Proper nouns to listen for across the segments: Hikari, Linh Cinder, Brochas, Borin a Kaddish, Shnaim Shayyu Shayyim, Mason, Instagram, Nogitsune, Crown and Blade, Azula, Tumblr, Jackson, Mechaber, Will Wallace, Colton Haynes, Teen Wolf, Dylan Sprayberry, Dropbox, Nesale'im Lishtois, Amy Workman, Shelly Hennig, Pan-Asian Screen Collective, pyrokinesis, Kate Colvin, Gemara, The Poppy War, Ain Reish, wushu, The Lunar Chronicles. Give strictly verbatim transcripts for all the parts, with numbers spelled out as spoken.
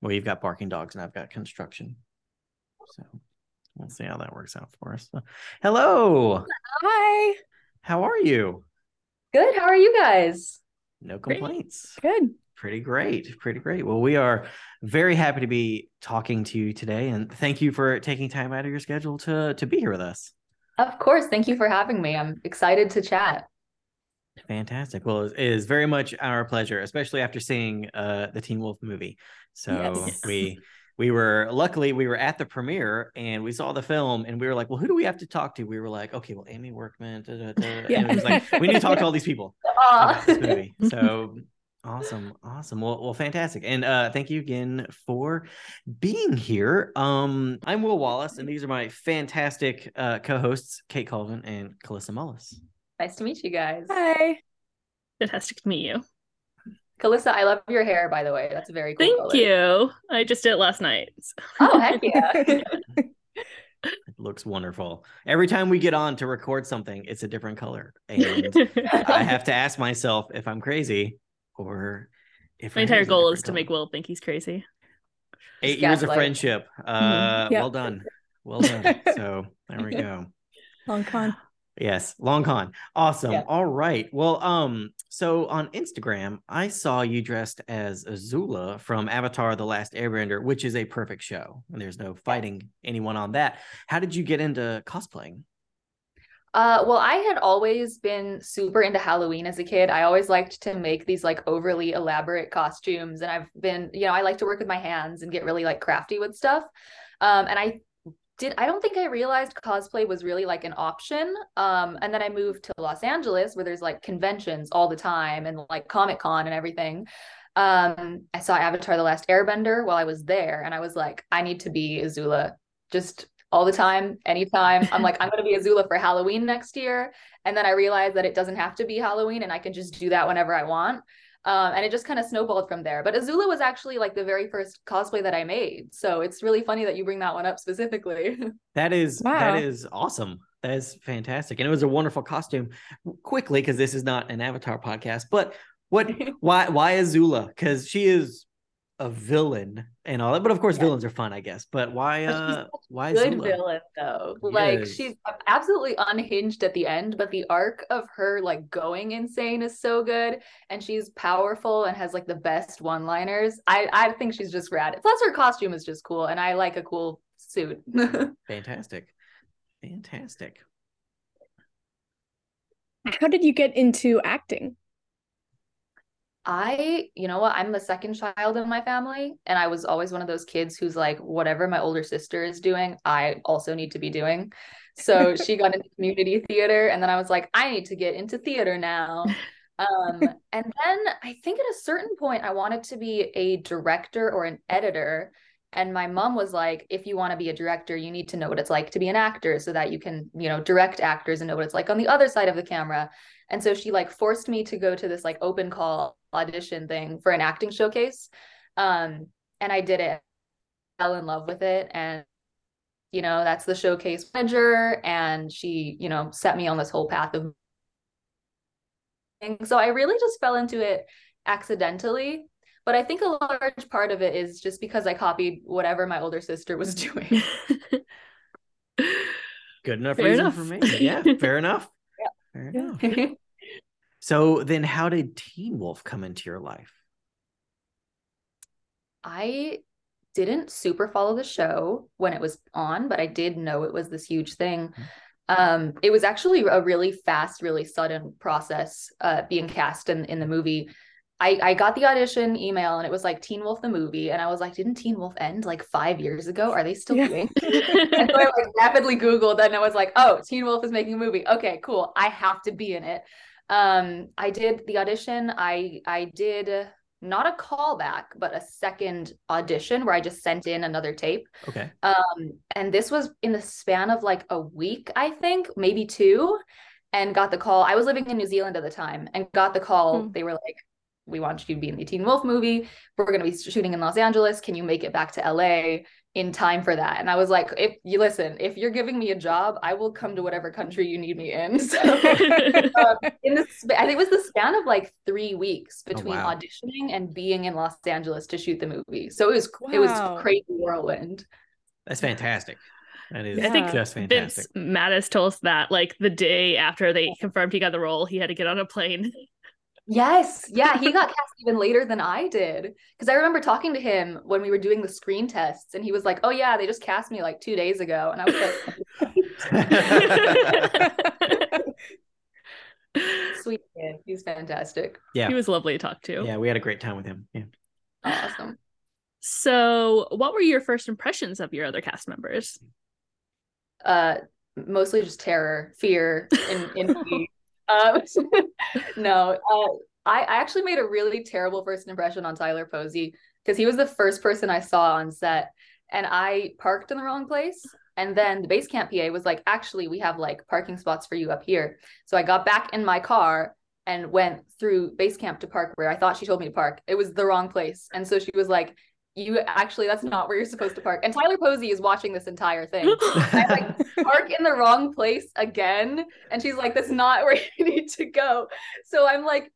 Well, you've got barking dogs and I've got construction. So we'll see how that works out for us. Hello. Hi. How are you? Good. How are you guys? No complaints. Pretty good. Pretty great. Pretty great. Well, we are very happy to be talking to you today. And thank you for taking time out of your schedule to, to be here with us. Of course. Thank you for having me. I'm excited to chat. Fantastic. Well, it is very much our pleasure, especially after seeing uh, the Teen Wolf movie. So yes. we we were luckily we were at the premiere and we saw the film and we were like, well, who do we have to talk to? We were like, okay, well, Amy Workman. Da, da, da. Yeah. And it was like, we need to talk to all these people about this movie. So awesome, awesome. Well, well, fantastic. And uh, thank you again for being here. Um, I'm Will Wallace, and these are my fantastic uh, co-hosts, Kate Colvin and Calissa Mullis. Nice to meet you guys. Hi. Fantastic to meet you. Calissa, I love your hair, by the way. That's a very cool Thank color. you. I just did it last night. So. Oh, heck yeah. It looks wonderful. Every time we get on to record something, it's a different color. And I have to ask myself if I'm crazy or if My entire goal is color. to make Will think he's crazy. Eight he's years of light. friendship. Uh, mm-hmm. yeah. Well done. Well done. So there we go. Long con. Yes, long con. Awesome. Yeah. All right. Well, um, so on Instagram, I saw you dressed as Azula from Avatar: The Last Airbender, which is a perfect show. And there's no fighting anyone on that. How did you get into cosplaying? Uh, well, I had always been super into Halloween as a kid. I always liked to make these like overly elaborate costumes. And I've been, you know, I like to work with my hands and get really like crafty with stuff. Um, and I Did, I don't think I realized cosplay was really like an option. Um, and then I moved to Los Angeles where there's like conventions all the time and like Comic-Con and everything. Um, I saw Avatar: The Last Airbender while I was there. And I was like, I need to be Azula just all the time, anytime. I'm like, I'm going to be Azula for Halloween next year. And then I realized that it doesn't have to be Halloween and I can just do that whenever I want. Um, and it just kind of snowballed from there. But Azula was actually like the very first cosplay that I made. So it's really funny that you bring that one up specifically. That is, wow. that is awesome. That is fantastic. And it was a wonderful costume. Quickly, because this is not an Avatar podcast, but what, why, why Azula? Because she is a villain and all that. But of course, yeah. villains are fun, I guess. But why, but uh, why good Azula? Villain, though. Yes. Like, she's absolutely unhinged at the end, but the arc of her, like, going insane is so good. And she's powerful and has, like, the best one-liners. I, I think she's just rad. Plus, her costume is just cool. And I like a cool suit. Fantastic. Fantastic. How did you get into acting? I, you know what, I'm the second child in my family. And I was always one of those kids who's like, whatever my older sister is doing, I also need to be doing. So she got into community theater. And then I was like, I need to get into theater now. Um, and then I think at a certain point, I wanted to be a director or an editor. And my mom was like, if you want to be a director, you need to know what it's like to be an actor so that you can, you know, direct actors and know what it's like on the other side of the camera. And so she like forced me to go to this like open call audition thing for an acting showcase, um and I did it. Fell in love with it, and you know, that's the showcase manager, and she, you know, set me on this whole path of, and so I really just fell into it accidentally. But I think a large part of it is just because I copied whatever my older sister was doing. Good enough fair reason enough. for me. Yeah, fair enough. Yeah. Fair enough. So then how did Teen Wolf come into your life? I didn't super follow the show when it was on, but I did know it was this huge thing. Um, it was actually a really fast, really sudden process uh, being cast in, in the movie. I, I got the audition email and it was like Teen Wolf the movie. And I was like, didn't Teen Wolf end like five years ago? Are they still yeah. doing? And so I like rapidly Googled that and I was like, oh, Teen Wolf is making a movie. Okay, cool. I have to be in it. Um, I did the audition. I, I did not a callback, but a second audition where I just sent in another tape. Okay. Um, and this was in the span of like a week, I think, maybe two, and got the call. I was living in New Zealand at the time and got the call. Mm-hmm. They were like, we want you to be in the Teen Wolf movie. We're going to be shooting in Los Angeles. Can you make it back to L A in time for that? And I was like, if you listen, if you're giving me a job, I will come to whatever country you need me in. So um, in the, I think it was the span of like three weeks between oh, wow. auditioning and being in Los Angeles to shoot the movie. So it was, wow. it was crazy whirlwind. That's fantastic. That is, yeah. I think just fantastic. Vince Mattis told us that like the day after they confirmed he got the role, he had to get on a plane. Yes. Yeah. He got cast even later than I did. Because I remember talking to him when we were doing the screen tests and he was like, oh yeah, they just cast me like two days ago. And I was like, sweet kid. He's fantastic. Yeah. He was lovely to talk to. Yeah. We had a great time with him. Yeah. Awesome. So what were your first impressions of your other cast members? Uh, mostly just terror, fear, and envy. Um, no, uh, I, I actually made a really terrible first impression on Tyler Posey because he was the first person I saw on set and I parked in the wrong place. And then the base camp P A was like, actually, we have like parking spots for you up here. So I got back in my car and went through base camp to park where I thought she told me to park. It was the wrong place. And so she was like, you actually, that's not where you're supposed to park. And Tyler Posey is watching this entire thing. I like park in the wrong place again. And she's like, that's not where you need to go. So I'm like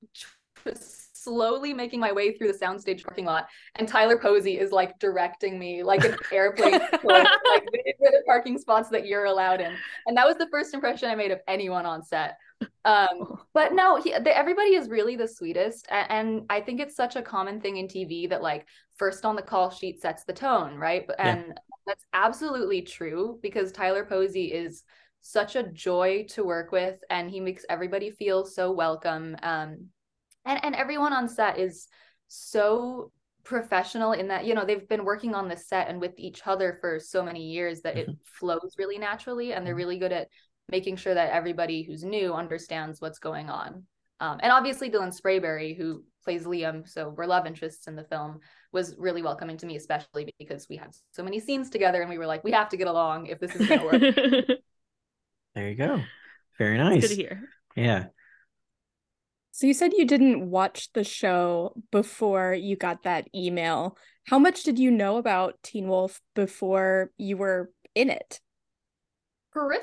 slowly making my way through the soundstage parking lot. And Tyler Posey is like directing me like an airplane. Like, like these are the parking spots that you're allowed in. And that was the first impression I made of anyone on set. Um, but no, he, the, everybody is really the sweetest. And, and I think it's such a common thing in T V that like first on the call sheet sets the tone, right? And yeah. that's absolutely true because Tyler Posey is such a joy to work with and he makes everybody feel so welcome. Um, and, and everyone on set is so professional in that, you know, they've been working on this set and with each other for so many years that mm-hmm. it flows really naturally and they're really good at making sure that everybody who's new understands what's going on. Um, and obviously Dylan Sprayberry, who plays Liam, so we're love interests in the film, was really welcoming to me, especially because we had so many scenes together and we were like, we have to get along if this is going to work. There you go. Very nice. It's good to hear. Yeah. So you said you didn't watch the show before you got that email. How much did you know about Teen Wolf before you were in it? Peripherally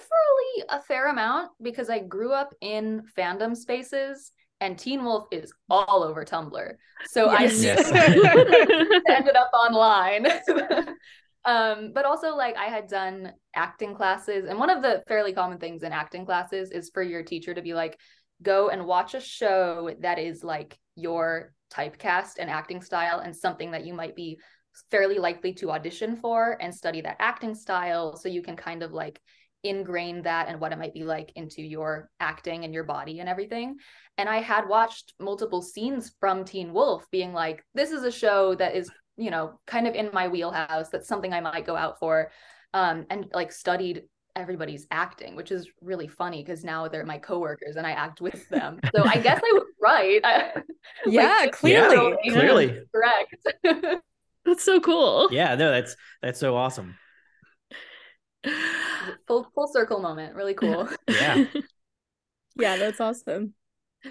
a fair amount because I grew up in fandom spaces and Teen Wolf is all over Tumblr. So yes. I yes. ended up online. um, but also like I had done acting classes and one of the fairly common things in acting classes is for your teacher to be like, go and watch a show that is like your typecast and acting style and something that you might be fairly likely to audition for and study that acting style so you can kind of like ingrain that and what it might be like into your acting and your body and everything. And I had watched multiple scenes from Teen Wolf being like, this is a show that is, you know, kind of in my wheelhouse. That's something I might go out for. Um, and like studied everybody's acting, which is really funny because now they're my coworkers and I act with them. So I guess I was right. I, yeah, like, clearly. Yeah, clearly. Correct. That's so cool. Yeah, no, that's that's so awesome. Full full circle moment. Really cool. Yeah. Yeah, that's awesome.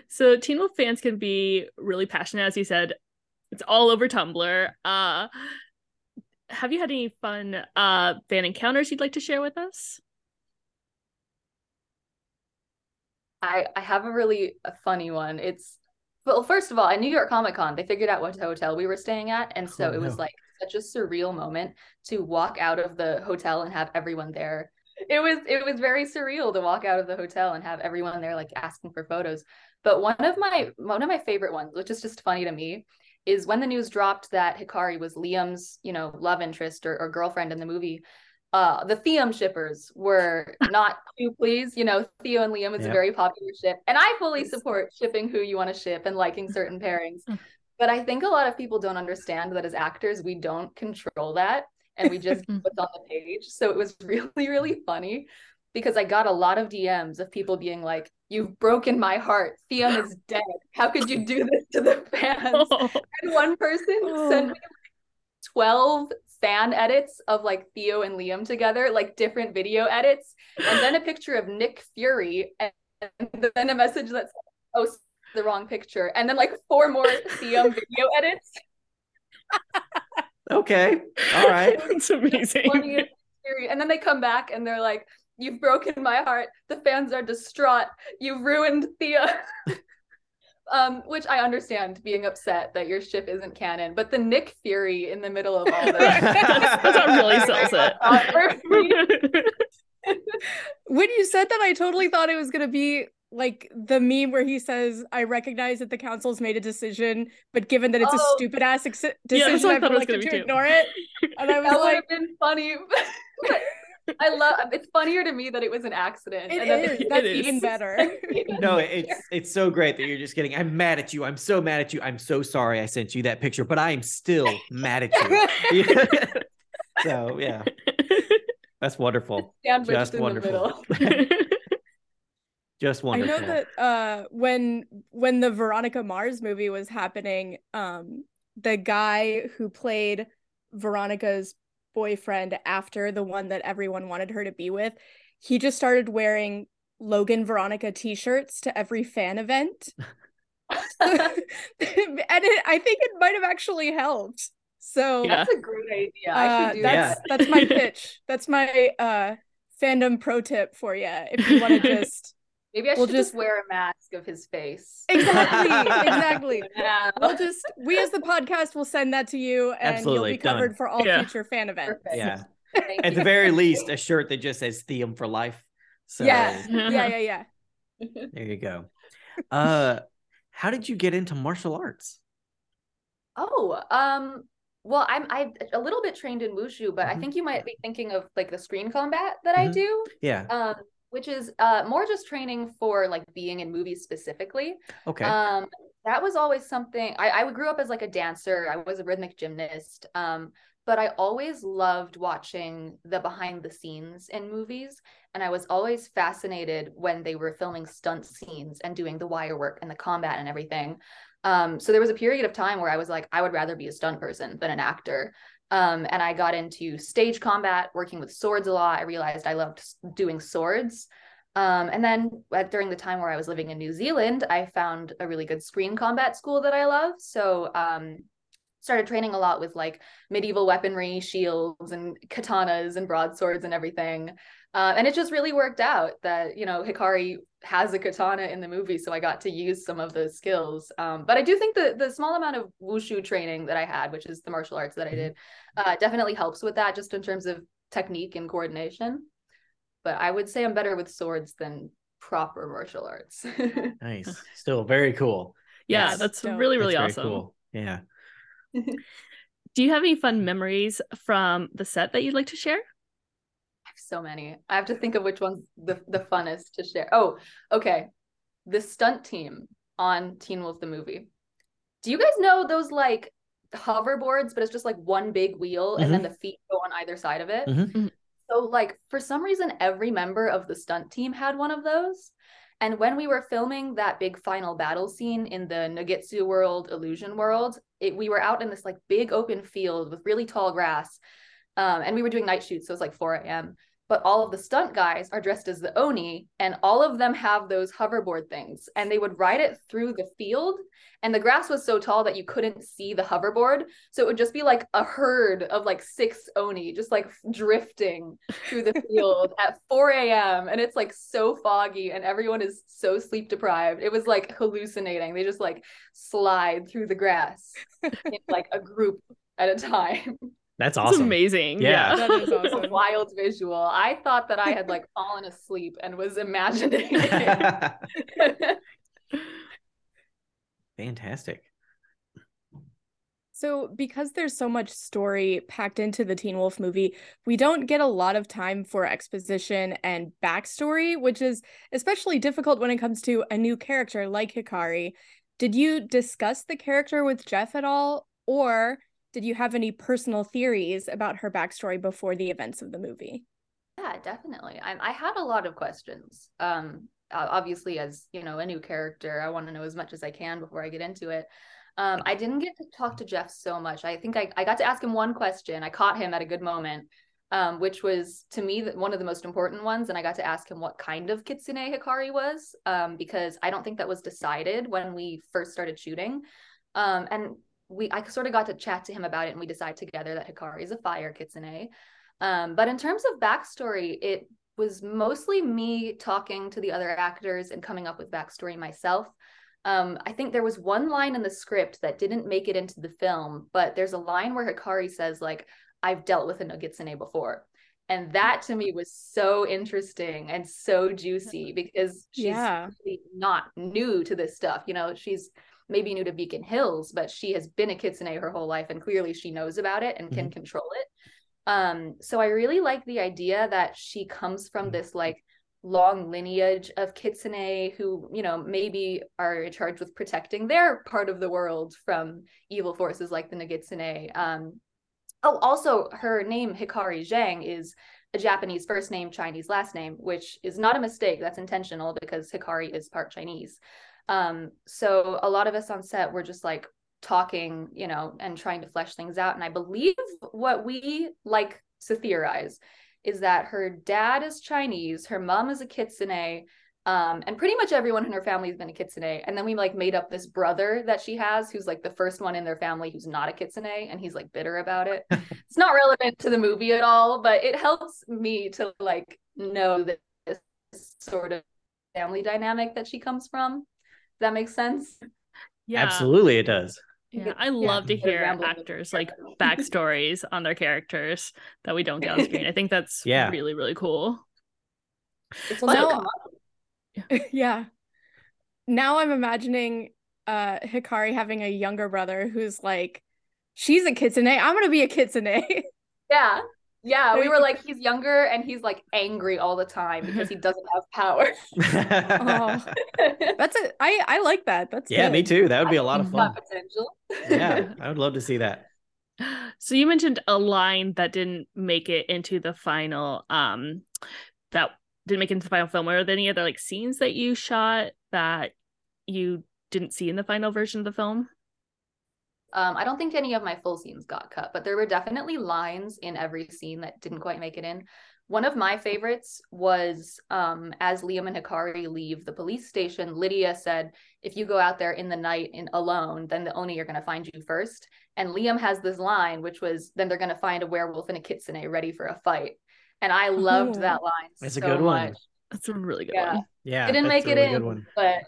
So Teen Wolf fans can be really passionate, as you said. It's all over Tumblr. Uh, have you had any fun uh, fan encounters you'd like to share with us? I I have a really a funny one. It's Well, first of all, at New York Comic Con, they figured out what hotel we were staying at. And so oh, it was no. like such a surreal moment to walk out of the hotel and have everyone there. It was it was very surreal to walk out of the hotel and have everyone there like asking for photos. But one of my one of my favorite ones, which is just funny to me, is when the news dropped that Hikari was Liam's, you know, love interest or, or girlfriend in the movie. Uh, the Theum shippers were not too pleased. You know, Theo and Liam is yep. a very popular ship. And I fully support shipping who you want to ship and liking certain pairings. But I think a lot of people don't understand that as actors, we don't control that. And we just put what's on the page. So it was really, really funny because I got a lot of D Ms of people being like, you've broken my heart. Theum is dead. How could you do this to the fans? Oh. And one person oh. sent me like twelve fan edits of like Theo and Liam together, like different video edits, and then a picture of Nick Fury, and then a message that's like, oh, the wrong picture, and then like four more Siam video edits. Okay, all right, it's amazing. And then they come back and they're like, "You've broken my heart. The fans are distraught. You ruined Thea." Um, which I understand being upset that your ship isn't canon, but the Nick Fury in the middle of all this. That's, that's what really sells it. When you said that, I totally thought it was going to be like the meme where he says, "I recognize that the council's made a decision, but given that it's oh. a stupid ass ex- decision, yeah, I would like to too. ignore it." And I was that like, would have been funny. I love it's funnier to me that it was an accident. It and that is. They, that's it even is. better. No, it's it's so great that you're just getting, I'm mad at you. I'm so mad at you. I'm so sorry I sent you that picture, but I am still mad at you. So yeah. That's wonderful. Just wonderful. Just wonderful. I know that uh when when the Veronica Mars movie was happening, um, the guy who played Veronica's boyfriend after the one that everyone wanted her to be with, he just started wearing Logan Veronica t-shirts to every fan event. And it, I think it might have actually helped. So yeah. That's a great idea. I should do uh, that's, that. That's my pitch. That's my uh, fandom pro tip for you. If you want to just maybe I we'll should just wear a mask of his face. Exactly, exactly. Yeah. We'll just, we as the podcast will send that to you, and Absolutely. you'll be covered Done. for all yeah. future fan events. Perfect. Yeah. At you. the very least, a shirt that just says "Theum for life." So yeah, yeah, yeah, yeah. There you go. Uh, how did you get into martial arts? Oh, um, well, I'm I a little bit trained in wushu, but mm-hmm. I think you might be thinking of like the screen combat that mm-hmm. I do. Yeah. Um. Which is uh, more just training for like being in movies specifically. Okay. Um, that was always something, I, I grew up as like a dancer. I was a rhythmic gymnast, um, but I always loved watching the behind the scenes in movies. And I was always fascinated when they were filming stunt scenes and doing the wire work and the combat and everything. Um, so there was a period of time where I was like, I would rather be a stunt person than an actor. Um, and I got into stage combat, working with swords a lot. I realized I loved doing swords. Um, and then at, during the time where I was living in New Zealand, I found a really good screen combat school that I love. So um, started training a lot with like medieval weaponry, shields and katanas and broadswords and everything. Uh, and it just really worked out that, you know, Hikari has a katana in the movie, so I got to use some of those skills. Um, but I do think that the small amount of wushu training that I had, which is the martial arts that I did, uh, definitely helps with that just in terms of technique and coordination. But I would say I'm better with swords than proper martial arts. Nice. Still very cool. Yeah, yes. that's so, really, really that's awesome. Cool. Yeah. Do you have any fun memories from the set that you'd like to share? So many. I have to think of which one's the, the funnest to share. Oh, okay. The stunt team on Teen Wolf the movie. Do you guys know those like hoverboards, but it's just like one big wheel mm-hmm. and then the feet go on either side of it? Mm-hmm. So like for some reason, every member of the stunt team had one of those. And when we were filming that big final battle scene in the Nogitsu world, illusion world, it, we were out in this like big open field with really tall grass. Um, and we were doing night shoots, so it's like four a.m. But all of the stunt guys are dressed as the Oni, and all of them have those hoverboard things. And they would ride it through the field, and the grass was so tall that you couldn't see the hoverboard. So it would just be like a herd of like six Oni just like drifting through the field at four a.m. And it's like so foggy, and everyone is so sleep deprived. It was like hallucinating. They just like slide through the grass in like a group at a time. That's awesome. That's amazing. Yeah. yeah. That is awesome. A wild visual. I thought that I had like fallen asleep and was imagining it. Fantastic. So because there's so much story packed into the Teen Wolf movie, we don't get a lot of time for exposition and backstory, which is especially difficult when it comes to a new character like Hikari. Did you discuss the character with Jeff at all? Or did you have any personal theories about her backstory before the events of the movie? Yeah, definitely. I, I had a lot of questions. Um, obviously, as you know, a new character, I want to know as much as I can before I get into it. Um, I didn't get to talk to Jeff so much. I think I, I got to ask him one question. I caught him at a good moment. um, which was, to me, one of the most important ones. And I got to ask him what kind of Kitsune Hikari was, um, because I don't think that was decided when we first started shooting. Um, and we, I sort of got to chat to him about it, and we decided together that Hikari is a fire Kitsune. Um, but in terms of backstory, it was mostly me talking to the other actors and coming up with backstory myself. Um, I think there was one line in the script that didn't make it into the film, but there's a line where Hikari says, like, I've dealt with a Nogitsune before. And that to me was so interesting and so juicy, because she's yeah. really not new to this stuff. You know, she's maybe new to Beacon Hills, but she has been a Kitsune her whole life, and clearly she knows about it and mm-hmm. can control it. Um, so I really like the idea that she comes from this, like, long lineage of Kitsune who, you know, maybe are charged with protecting their part of the world from evil forces like the Nogitsune. Um, oh, also, her name Hikari Zhang is a Japanese first name, Chinese last name, which is not a mistake. That's intentional, because Hikari is part Chinese. Um, so a lot of us on set were just, like, talking, you know, and trying to flesh things out. And I believe what we like to theorize is that her dad is Chinese, her mom is a Kitsune, um, and pretty much everyone in her family has been a Kitsune. And then we, like, made up this brother that she has, who's, like, the first one in their family who's not a Kitsune, and he's, like, bitter about it. It's not relevant to the movie at all, but it helps me to, like, know this sort of family dynamic that she comes from. Does that make sense? Yeah, absolutely, it does. Yeah, I love yeah. to hear actors, like, backstories on their characters that we don't get on screen. I think that's yeah. really, really cool. It's now, yeah. Now I'm imagining uh, Hikari having a younger brother who's like, she's a Kitsune, I'm going to be a Kitsune. Yeah. Yeah, we were like, he's younger and he's, like, angry all the time because he doesn't have power. Oh, that's it. I I like that. That's yeah, good. Me too. That would be a lot of fun. Potential. Yeah, I would love to see that. So you mentioned a line that didn't make it into the final, um, that didn't make it into the final film. Were there any other, like, scenes that you shot that you didn't see in the final version of the film? Um, I don't think any of my full scenes got cut, but there were definitely lines in every scene that didn't quite make it in. One of my favorites was um, as Liam and Hikari leave the police station, Lydia said, if you go out there in the night in alone, then the Oni are going to find you first. And Liam has this line, which was, then they're going to find a werewolf and a Kitsune ready for a fight. And I loved yeah. that line. That's so a good one. Much. That's a really good yeah. one. Yeah, it didn't make it really in, but,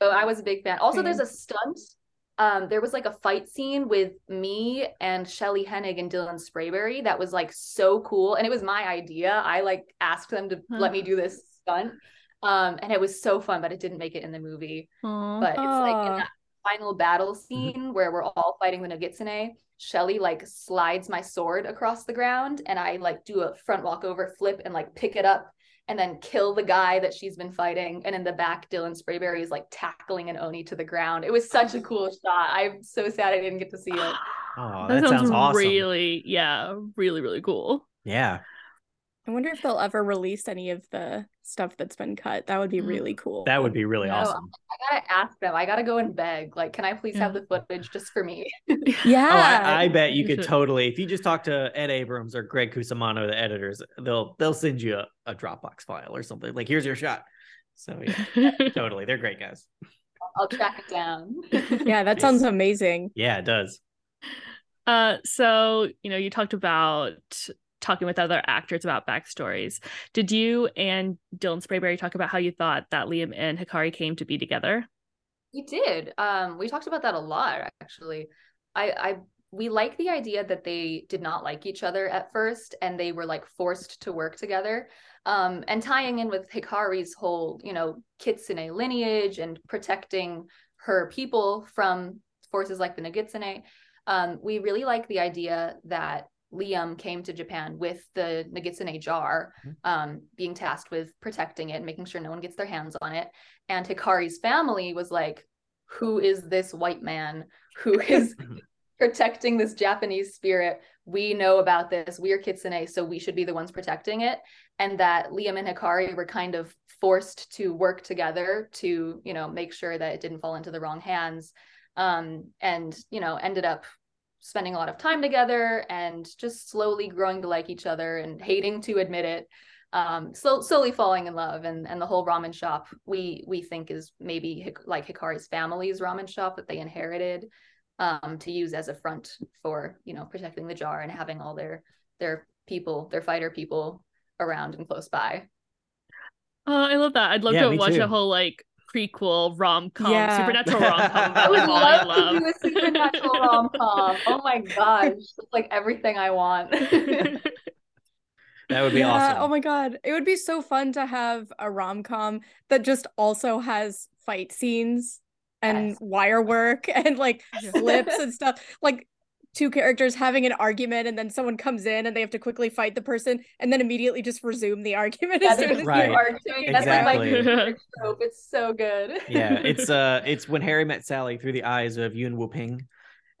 but I was a big fan. Also, there's a stunt. Um, there was, like, a fight scene with me and Shelly Hennig and Dylan Sprayberry that was, like, so cool. And it was my idea. I, like, asked them to mm. let me do this stunt. Um, and it was so fun, but it didn't make it in the movie. Aww. But it's, like, in that final battle scene where we're all fighting the Nogitsune, Shelly, like, slides my sword across the ground, and I, like, do a front walkover flip and, like, pick it up and then kill the guy that she's been fighting. And in the back, Dylan Sprayberry is, like, tackling an Oni to the ground. It was such a cool shot. I'm so sad I didn't get to see it. Oh, that, that sounds, sounds awesome. Really, yeah, really, really cool. Yeah. I wonder if they'll ever release any of the stuff that's been cut. That would be really cool. That would be really no, awesome. I gotta ask them. I gotta go and beg. Like, can I please yeah. have the footage just for me? Yeah. Oh, I, I bet you could totally. If you just talk to Ed Abrams or Greg Cusimano, the editors, they'll they'll send you a, a Dropbox file or something. Like, here's your shot. So yeah, totally. They're great guys. I'll track it down. Yeah, that sounds amazing. Yeah, it does. Uh, so you know, you talked about talking with other actors about backstories. Did you and Dylan Sprayberry talk about how you thought that Liam and Hikari came to be together? We did. Um, we talked about that a lot, actually. I, I we like the idea that they did not like each other at first, and they were, like, forced to work together. Um, and tying in with Hikari's whole, you know, Kitsune lineage and protecting her people from forces like the Nogitsune, um, we really like the idea that Liam came to Japan with the Nogitsune jar, um, being tasked with protecting it, making sure no one gets their hands on it. And Hikari's family was like, who is this white man who is protecting this Japanese spirit? We know about this. We are Kitsune, so we should be the ones protecting it. And that Liam and Hikari were kind of forced to work together to, you know, make sure that it didn't fall into the wrong hands. Um, and, you know, ended up spending a lot of time together and just slowly growing to like each other and hating to admit it, um, so, slowly falling in love. And and the whole ramen shop we we think is maybe like Hikari's family's ramen shop that they inherited, um, to use as a front for, you know, protecting the jar and having all their their people, their fighter people around and close by. Oh, I love that. I'd love yeah, to watch too. a whole like prequel rom-com, yeah. supernatural rom-com. I would love, love to do a supernatural rom-com. Oh my gosh, it's like everything I want. That would be yeah, awesome. Oh my god, it would be so fun to have a rom-com that just also has fight scenes and yes. wire work and like flips and stuff, like two characters having an argument and then someone comes in and they have to quickly fight the person and then immediately just resume the argument as soon as right. you are doing. That's exactly. like my favorite trope. It's so good. Yeah, it's uh, it's When Harry Met Sally through the eyes of Yuen Woo-ping,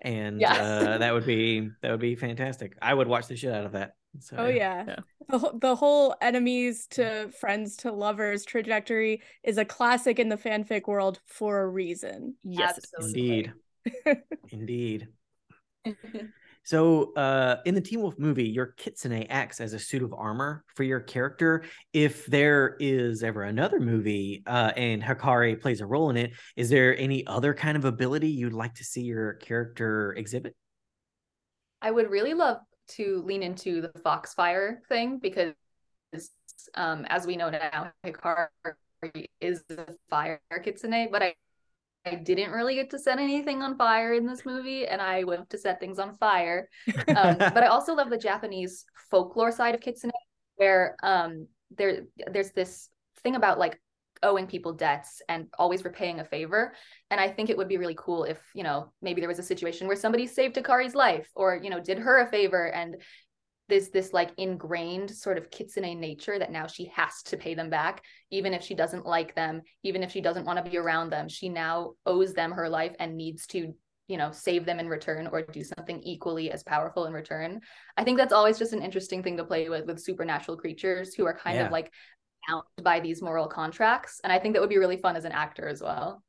and yes. uh, that would be that would be fantastic. I would watch the shit out of that. So, oh yeah, yeah. The, whole, the whole enemies to friends to lovers trajectory is a classic in the fanfic world for a reason. Yes, absolutely. Indeed, indeed. So uh, in the Teen Wolf movie, your Kitsune acts as a suit of armor for your character. If there is ever another movie uh, and Hikari plays a role in it, is there any other kind of ability you'd like to see your character exhibit? I would really love to lean into the foxfire thing because um, as we know now, Hikari is the fire Kitsune, but I I didn't really get to set anything on fire in this movie, and I would have to set things on fire. Um, but I also love the Japanese folklore side of Kitsune, where um, there there's this thing about like owing people debts and always repaying a favor. And I think it would be really cool if, you know, maybe there was a situation where somebody saved Hikari's life or, you know, did her a favor, and there's this like ingrained sort of Kitsune nature that now she has to pay them back, even if she doesn't like them, even if she doesn't want to be around them. She now owes them her life and needs to, you know, save them in return or do something equally as powerful in return. I think that's always just an interesting thing to play with with supernatural creatures who are kind yeah. of like bound by these moral contracts. And I think that would be really fun as an actor as well.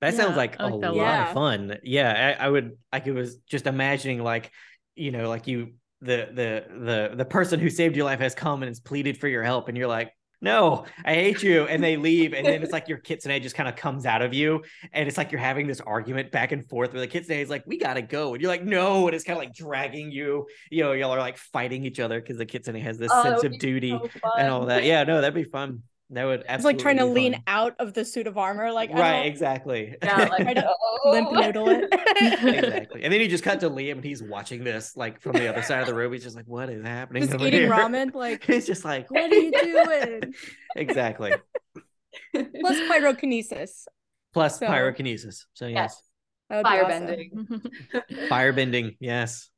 That yeah, sounds like I a lot yeah. of fun. Yeah, I, I would, like, it was just imagining like, you know, like you, the the the the person who saved your life has come and has pleaded for your help, and you're like, no, I hate you, and they leave, and then it's like your Kitsune just kind of comes out of you, and it's like you're having this argument back and forth where the Kitsune is like, we gotta go, and you're like, no, and it's kind of like dragging you, you know, y'all are like fighting each other because the Kitsune has this oh, sense of duty so and all that. Yeah, no, that'd be fun. That would absolutely. It's like trying to fun. lean out of the suit of armor, like right, I don't, exactly. Yeah, like I don't limp noodle it. Exactly, and then you just cut to Liam, and he's watching this like from the other side of the room. He's just like, "What is happening?" Just over eating here? Ramen, like he's just like, "What are you doing?" Exactly. Plus pyrokinesis. Plus so. pyrokinesis. So yes, yes. Firebending. Awesome. Firebending, yes.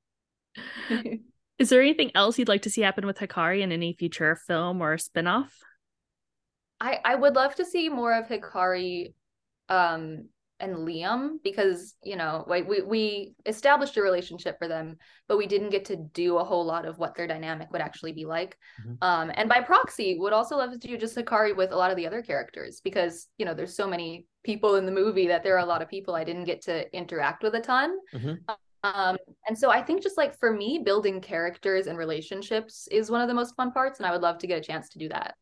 Is there anything else you'd like to see happen with Hikari in any future film or spinoff? I, I would love to see more of Hikari um, and Liam because, you know, we we established a relationship for them, but we didn't get to do a whole lot of what their dynamic would actually be like. Mm-hmm. Um, and by proxy, would also love to do just Hikari with a lot of the other characters because, you know, there's so many people in the movie that there are a lot of people I didn't get to interact with a ton. Mm-hmm. Um, and so I think just like for me, building characters and relationships is one of the most fun parts, and I would love to get a chance to do that.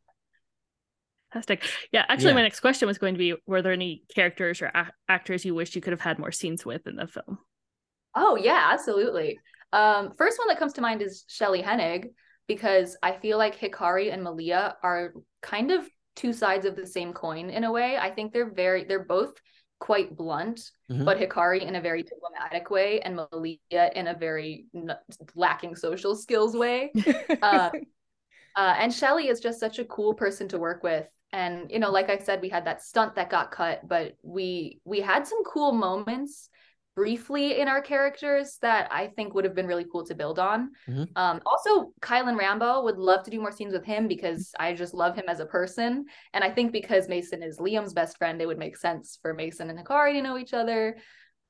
Fantastic. Yeah, actually, yeah. my next question was going to be, were there any characters or a- actors you wish you could have had more scenes with in the film? Oh, yeah, absolutely. Um, first one that comes to mind is Shelly Hennig, because I feel like Hikari and Malia are kind of two sides of the same coin in a way. I think they're very, they're both quite blunt, mm-hmm. but Hikari in a very diplomatic way and Malia in a very n- lacking social skills way. Uh, uh, and Shelly is just such a cool person to work with. And, you know, like I said, we had that stunt that got cut, but we we had some cool moments briefly in our characters that I think would have been really cool to build on. Mm-hmm. Um, also, Kylan Rambo, would love to do more scenes with him because I just love him as a person. And I think because Mason is Liam's best friend, it would make sense for Mason and Hikari to know each other.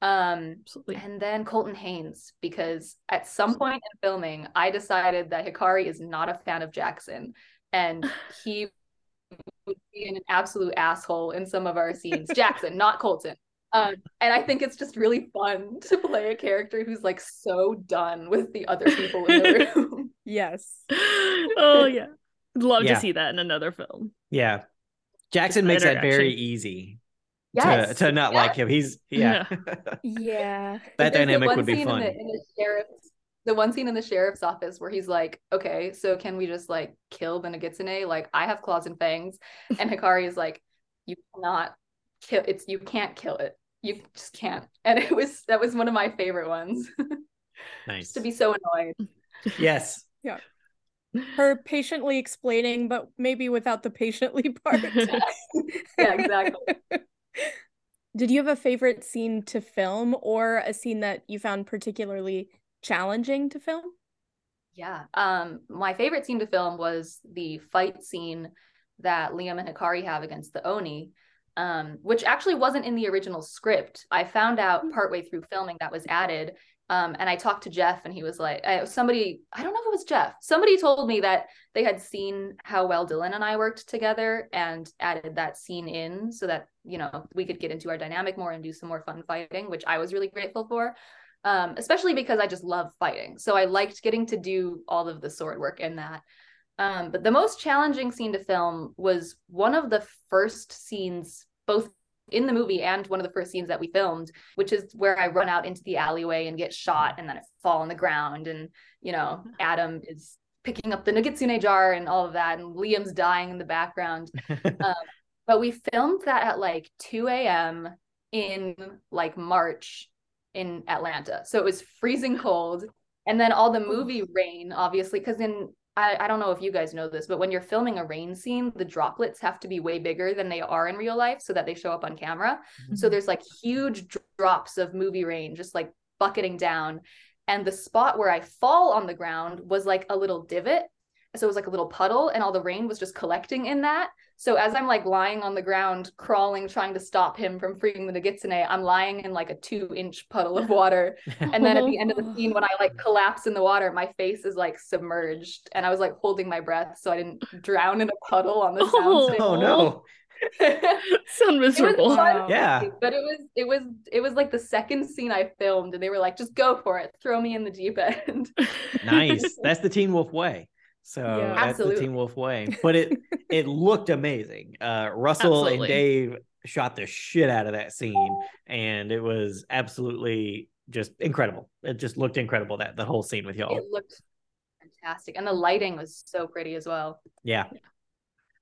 Um, Absolutely. And then Colton Haynes, because at some Absolutely. point in filming, I decided that Hikari is not a fan of Jackson, and he... would be an absolute asshole in some of our scenes. Jackson, not Colton. Um, and I think it's just really fun to play a character who's like so done with the other people in the room. Yes. Oh yeah. Love yeah. to see that in another film. Yeah. Jackson makes that very easy. Yes. To, to not yes. like him. He's yeah. Yeah. yeah. That dynamic would be fun. In the, in the, sheriff's, the one scene in the sheriff's office where he's like, okay, so can we just like kill the Nogitsune? Like, I have claws and fangs. And Hikari is like, you cannot kill it's you can't kill it. You just can't. And it was that was one of my favorite ones. Nice. Just to be so annoyed. Yes. Yeah. Her patiently explaining, but maybe without the patiently part. Yeah, exactly. Did you have a favorite scene to film or a scene that you found particularly challenging to film? Yeah. Um, my favorite scene to film was the fight scene that Liam and Hikari have against the Oni, um, which actually wasn't in the original script. I found out partway through filming that was added. Um, and I talked to Jeff and he was like, I, somebody, I don't know if it was Jeff. Somebody told me that they had seen how well Dylan and I worked together and added that scene in so that, you know, we could get into our dynamic more and do some more fun fighting, which I was really grateful for, um, especially because I just love fighting. So I liked getting to do all of the sword work in that. Um, but the most challenging scene to film was one of the first scenes, both in the movie and one of the first scenes that we filmed, which is where I run out into the alleyway and get shot and then I fall on the ground and, you know, Adam is picking up the Nogitsune jar and all of that and Liam's dying in the background. um, but we filmed that at like two a.m. in like March in Atlanta. So it was freezing cold. And then all the movie rain, obviously, because in I, I don't know if you guys know this, but when you're filming a rain scene, the droplets have to be way bigger than they are in real life so that they show up on camera. Mm-hmm. So there's like huge drops of movie rain just like bucketing down. And the spot where I fall on the ground was like a little divot. So it was like a little puddle and all the rain was just collecting in that. So as I'm like lying on the ground, crawling, trying to stop him from freeing the Nogitsune, I'm lying in like a two inch puddle of water. And then at the end of the scene, when I like collapse in the water, my face is like submerged and I was like holding my breath so I didn't drown in a puddle on the sound oh, stage. Oh no. Sound miserable. It was fun, yeah. But it was, it was, it was like the second scene I filmed and they were like, just go for it. Throw me in the deep end. Nice. That's the Teen Wolf way. So yeah, that's absolutely the Teen Wolf way, but it it looked amazing. Uh, Russell absolutely. and Dave shot the shit out of that scene, and it was absolutely just incredible. It just looked incredible, that the whole scene with y'all. It looked fantastic, and the lighting was so pretty as well. Yeah,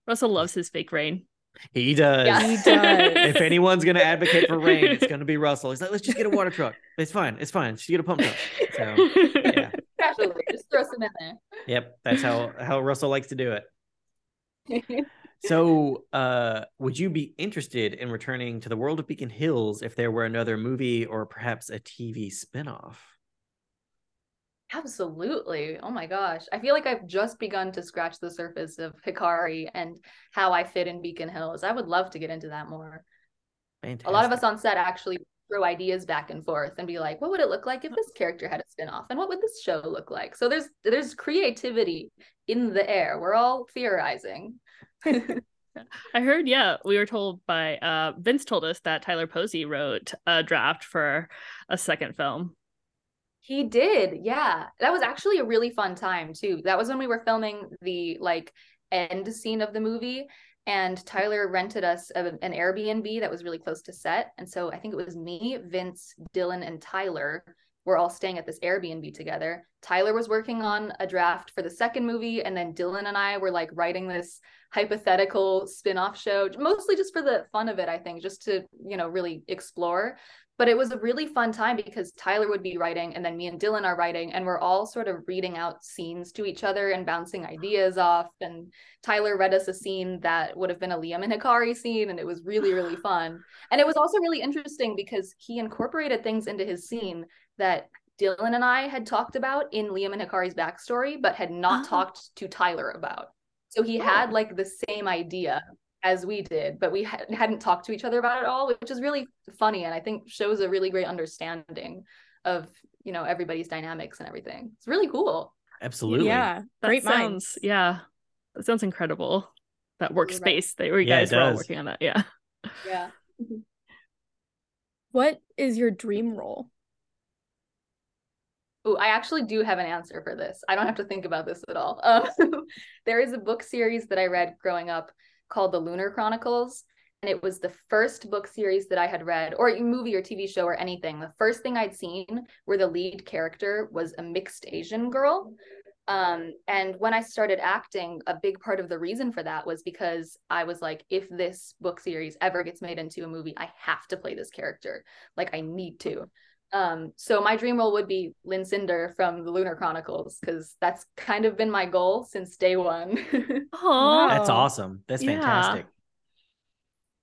Russell loves his fake rain. He does. Yeah, he does. If anyone's gonna advocate for rain, it's gonna be Russell. He's like, let's just get a water truck. It's fine. It's fine. Just get a pump truck. So yeah. Absolutely. Just throw some in there. Yep, that's how how Russell likes to do it. So uh would you be interested in returning to the world of Beacon Hills if there were another movie or perhaps a T V spinoff? Absolutely. Oh my gosh, I feel like I've just begun to scratch the surface of Hikari and how I fit in Beacon Hills. I would love to get into that more. Fantastic. A lot of us on set actually throw ideas back and forth and be like, what would it look like if this character had a spin-off and what would this show look like? So there's there's creativity in the air. We're all theorizing. I heard yeah we were told by uh Vince told us that Tyler Posey wrote a draft for a second film. He did, yeah. That was actually a really fun time too. That was when we were filming the like end scene of the movie. And Tyler rented us a, an Airbnb that was really close to set. And so I think it was me, Vince, Dylan, and Tyler were all staying at this Airbnb together. Tyler was working on a draft for the second movie. And then Dylan and I were like writing this hypothetical spin-off show, mostly just for the fun of it, I think, just to, you know, really explore. But it was a really fun time because Tyler would be writing and then me and Dylan are writing and we're all sort of reading out scenes to each other and bouncing ideas off. And Tyler read us a scene that would have been a Liam and Hikari scene. And it was really, really fun. And it was also really interesting because he incorporated things into his scene that Dylan and I had talked about in Liam and Hikari's backstory, but had not oh. talked to Tyler about. So he oh. had like the same idea as we did, but we ha- hadn't talked to each other about it all, which is really funny. And I think shows a really great understanding of, you know, everybody's dynamics and everything. It's really cool. Absolutely. Yeah. That great sounds, minds. Yeah. That sounds incredible. That workspace right. that you yeah, guys were all working on that. Yeah. Yeah. What is your dream role? Oh, I actually do have an answer for this. I don't have to think about this at all. Um, there is a book series that I read growing up called The Lunar Chronicles. And it was the first book series that I had read, or a movie or T V show or anything. The first thing I'd seen where the lead character was a mixed Asian girl. Um, and when I started acting, a big part of the reason for that was because I was like, if this book series ever gets made into a movie, I have to play this character. Like, I need to. Um, so my dream role would be Linh Cinder from The Lunar Chronicles, because that's kind of been my goal since day one. Oh, that's awesome. That's fantastic. Yeah.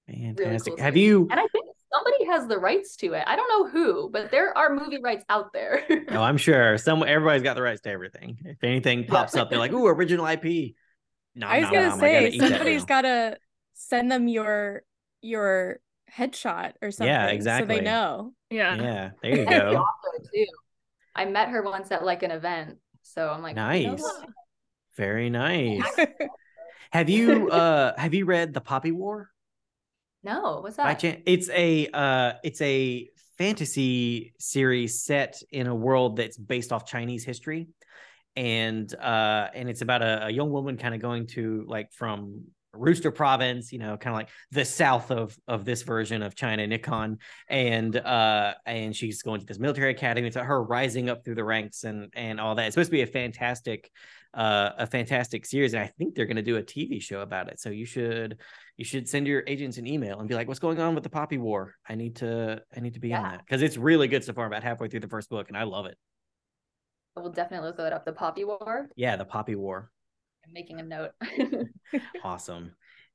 Fantastic. Really cool. Have you? And I think somebody has the rights to it. I don't know who, but there are movie rights out there. No, I'm sure some everybody's got the rights to everything. If anything pops up, they're like, "Ooh, original I P." No, I was no, gonna no, say gotta somebody's gotta send them your your headshot or something. Yeah, exactly. So they know. Yeah. Yeah. There you go. I met her once at like an event, so I'm like, nice, oh. Very nice. Have you uh have you read The Poppy War? No, what's that? By chance, it's a uh it's a fantasy series set in a world that's based off Chinese history, and uh and it's about a, a young woman kind of going to like from Rooster Province, you know, kind of like the south of of this version of China, Nikon, and uh and she's going to this military academy. It's her rising up through the ranks and and all that. It's supposed to be a fantastic uh a fantastic series, and I think they're going to do a T V show about it. So you should you should send your agents an email and be like, what's going on with the Poppy War? I need to I need to be yeah. on that, because it's really good so far. I'm about halfway through the first book and I love it. I will definitely look it up. The Poppy War. Yeah, the Poppy War. Making a note. Awesome.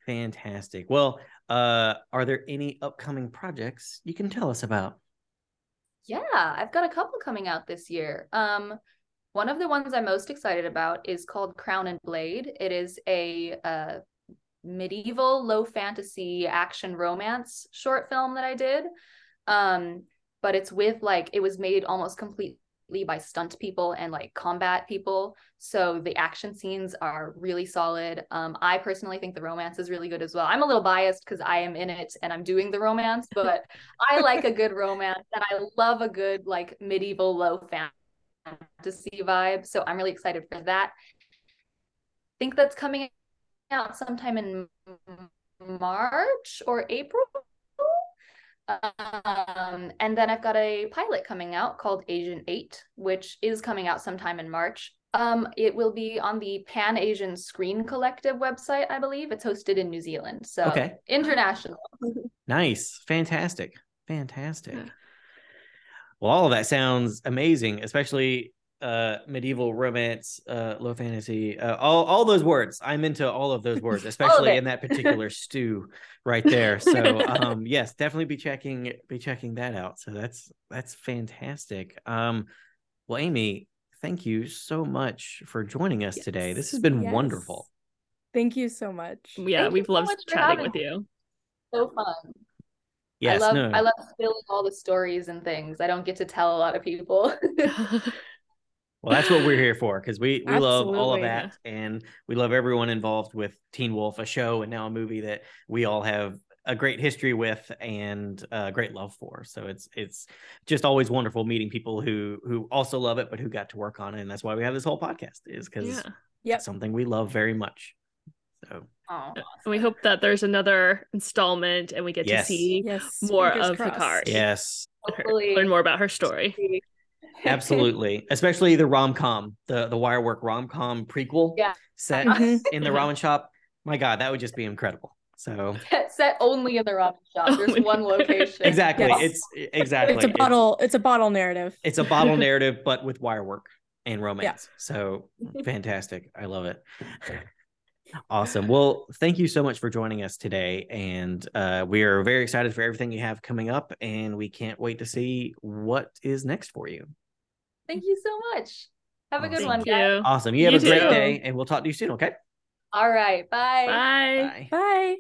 Fantastic. Well, uh, are there any upcoming projects you can tell us about? Yeah, I've got a couple coming out this year. Um, one of the ones I'm most excited about is called Crown and Blade. It is a uh, medieval, low fantasy action romance short film that I did. Um, but it's with like, it was made almost completely by stunt people and like combat people, so the action scenes are really solid. um I personally think the romance is really good as well. I'm a little biased because I am in it and I'm doing the romance, but I like a good romance and I love a good like medieval low fantasy vibe, so I'm really excited for that. I think that's coming out sometime in March or April. Um, and then I've got a pilot coming out called Asian eight, which is coming out sometime in March. Um, it will be on the Pan-Asian Screen Collective website, I believe. It's hosted in New Zealand, so okay. International. Nice. Fantastic. Fantastic. Yeah. Well, all of that sounds amazing, especially uh, medieval romance, uh, low fantasy, uh, all, all those words. I'm into all of those words, especially in that particular stew right there. So, um, yes, definitely be checking, be checking that out. So that's, that's fantastic. Um, well, Amy, thank you so much for joining us yes. today. This has been yes. wonderful. Thank you so much. Yeah. Thank we've so loved chatting with you. So fun. Yes, I love, no. I love spilling all the stories and things. I don't get to tell a lot of people. Well, that's what we're here for, because we, we love all of that, and we love everyone involved with Teen Wolf, a show and now a movie that we all have a great history with and a uh, great love for. So it's it's just always wonderful meeting people who who also love it, but who got to work on it. And that's why we have this whole podcast, is because yeah. yep. it's something we love very much. So aww. And we hope that there's another installment and we get yes. to see yes. more Fingers of crossed. Hikari. Yes. Hopefully. Learn more about her story. Absolutely, especially the rom-com, the the Wirework rom-com prequel yeah. set in the ramen shop. My God, that would just be incredible. So set only in the ramen shop. There's one location. Exactly. Yes. It's exactly. It's a bottle. It's, it's a bottle narrative. It's a bottle narrative, but with wirework and romance. Yeah. So fantastic! I love it. Awesome. Well, thank you so much for joining us today, and uh, we are very excited for everything you have coming up, and we can't wait to see what is next for you. Thank you so much. Have awesome. A good one, guys. Awesome. You, you have a too. Great day, and we'll talk to you soon, okay? All right. Bye. Bye. Bye. Bye.